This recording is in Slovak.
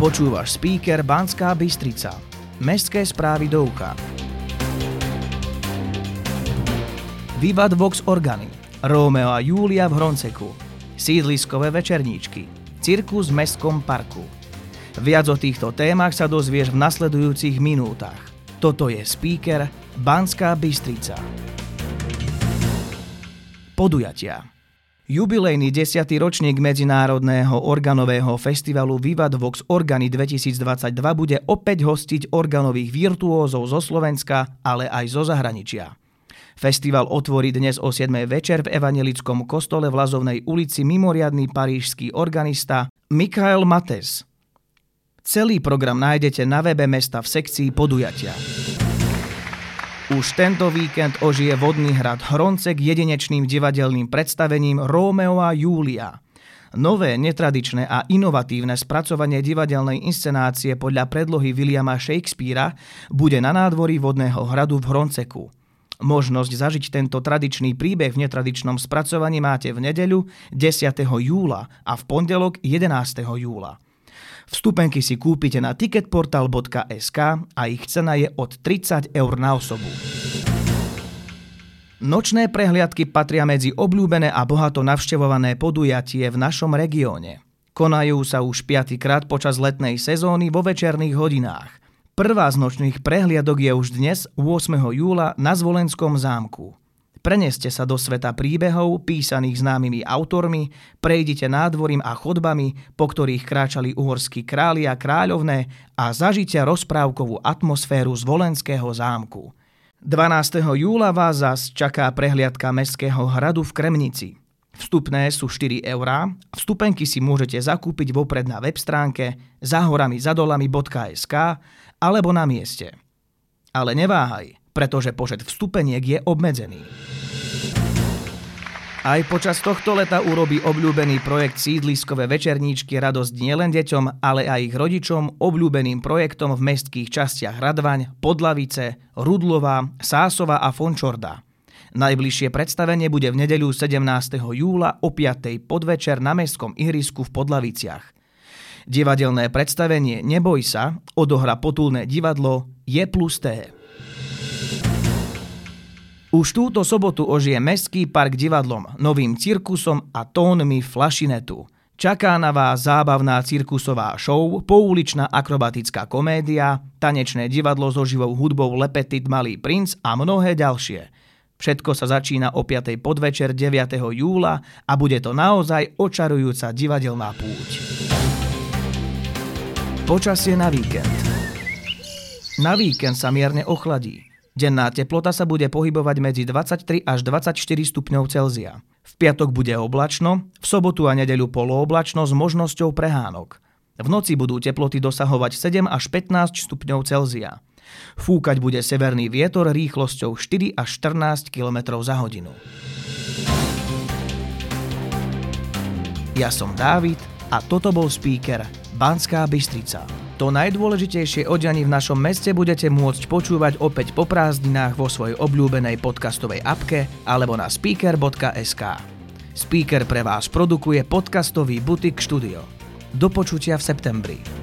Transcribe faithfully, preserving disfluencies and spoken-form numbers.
Počúvaš Spíker Banská Bystrica. Mestské správy do ucha. Vivat Vox Organi, Rómeo a Júlia v Hronceku, Sídliskové večerníčky, Cirkus v Mestskom parku. Viac o týchto témach sa dozvieš v nasledujúcich minútach. Toto je Spíker Banská Bystrica. Podujatia. Jubilejný desiaty ročník Medzinárodného organového festivalu Vivat Vox Organi dvetisícdvadsaťdva bude opäť hostiť organových virtuózov zo Slovenska, ale aj zo zahraničia. Festival otvorí dnes o siedmej večer v evanjelickom kostole v Lazovnej ulici mimoriadny parížský organista Mikael Matez. Celý program nájdete na webe mesta v sekcii podujatia. Už tento víkend ožije Vodný hrad Hronsek jedinečným divadelným predstavením Rómeo a Júlia. Nové, netradičné a inovatívne spracovanie divadelnej inscenácie podľa predlohy Williama Shakespearea bude na nádvorí Vodného hradu v Hronceku. Možnosť zažiť tento tradičný príbeh v netradičnom spracovaní máte v nedeľu desiateho júla a v pondelok jedenásteho júla. Vstupenky si kúpite na ticketportal bodka es ká a ich cena je od tridsať eur na osobu. Nočné prehliadky patria medzi obľúbené a bohato navštevované podujatie v našom regióne. Konajú sa už piatykrát počas letnej sezóny vo večerných hodinách. Prvá z nočných prehliadok je už dnes, ôsmeho júla, na Zvolenskom zámku. Preneste sa do sveta príbehov, písaných známymi autormi, prejdite nádvorím a chodbami, po ktorých kráčali uhorskí králi a kráľovné a zažite rozprávkovú atmosféru Zvolenského zámku. dvanásteho júla vás zas čaká prehliadka Mestského hradu v Kremnici. Vstupné sú štyri eurá, vstupenky si môžete zakúpiť vopred na web stránke za horami za dolami bodka es ká alebo na mieste. Ale neváhaj, pretože počet vstupeniek je obmedzený. Aj počas tohto leta urobí obľúbený projekt Sídliskové večerníčky radosť nielen deťom, ale aj ich rodičom obľúbeným projektom v mestských častiach Radvaň, Podlavice, Rudlová, Sásova a Fončorda. Najbližšie predstavenie bude v nedeľu sedemnásteho júla o piatej podvečer na mestskom ihrisku v Podlaviciach. Divadelné predstavenie Neboj sa odohrá potulné divadlo Je plus T. Už túto sobotu ožije Mestský park divadlom, novým cirkusom a tónmi flašinetu. Čaká na vás zábavná cirkusová show, pouličná akrobatická komédia, tanečné divadlo so živou hudbou Le Petit Malý princ a mnohé ďalšie. Všetko sa začína o piatej podvečer deviateho júla a bude to naozaj očarujúca divadelná púť. Počasie na víkend. Na víkend sa mierne ochladí. Denná teplota sa bude pohybovať medzi dvadsaťtri až dvadsaťštyri stupňov Celzia. V piatok bude oblačno, v sobotu a nedeľu polooblačno s možnosťou prehánok. V noci budú teploty dosahovať sedem až pätnásť stupňov Celzia. Fúkať bude severný vietor rýchlosťou štyri až štrnásť kilometrov za hodinu. Ja som Dávid a toto bol Spíker Banská Bystrica. To najdôležitejšie o dianí v našom meste budete môcť počúvať opäť po prázdninách vo svojej obľúbenej podcastovej apke alebo na spíker bodka es ká. Spíker pre vás produkuje podcastový butik Shtoodio. Do počutia v septembri.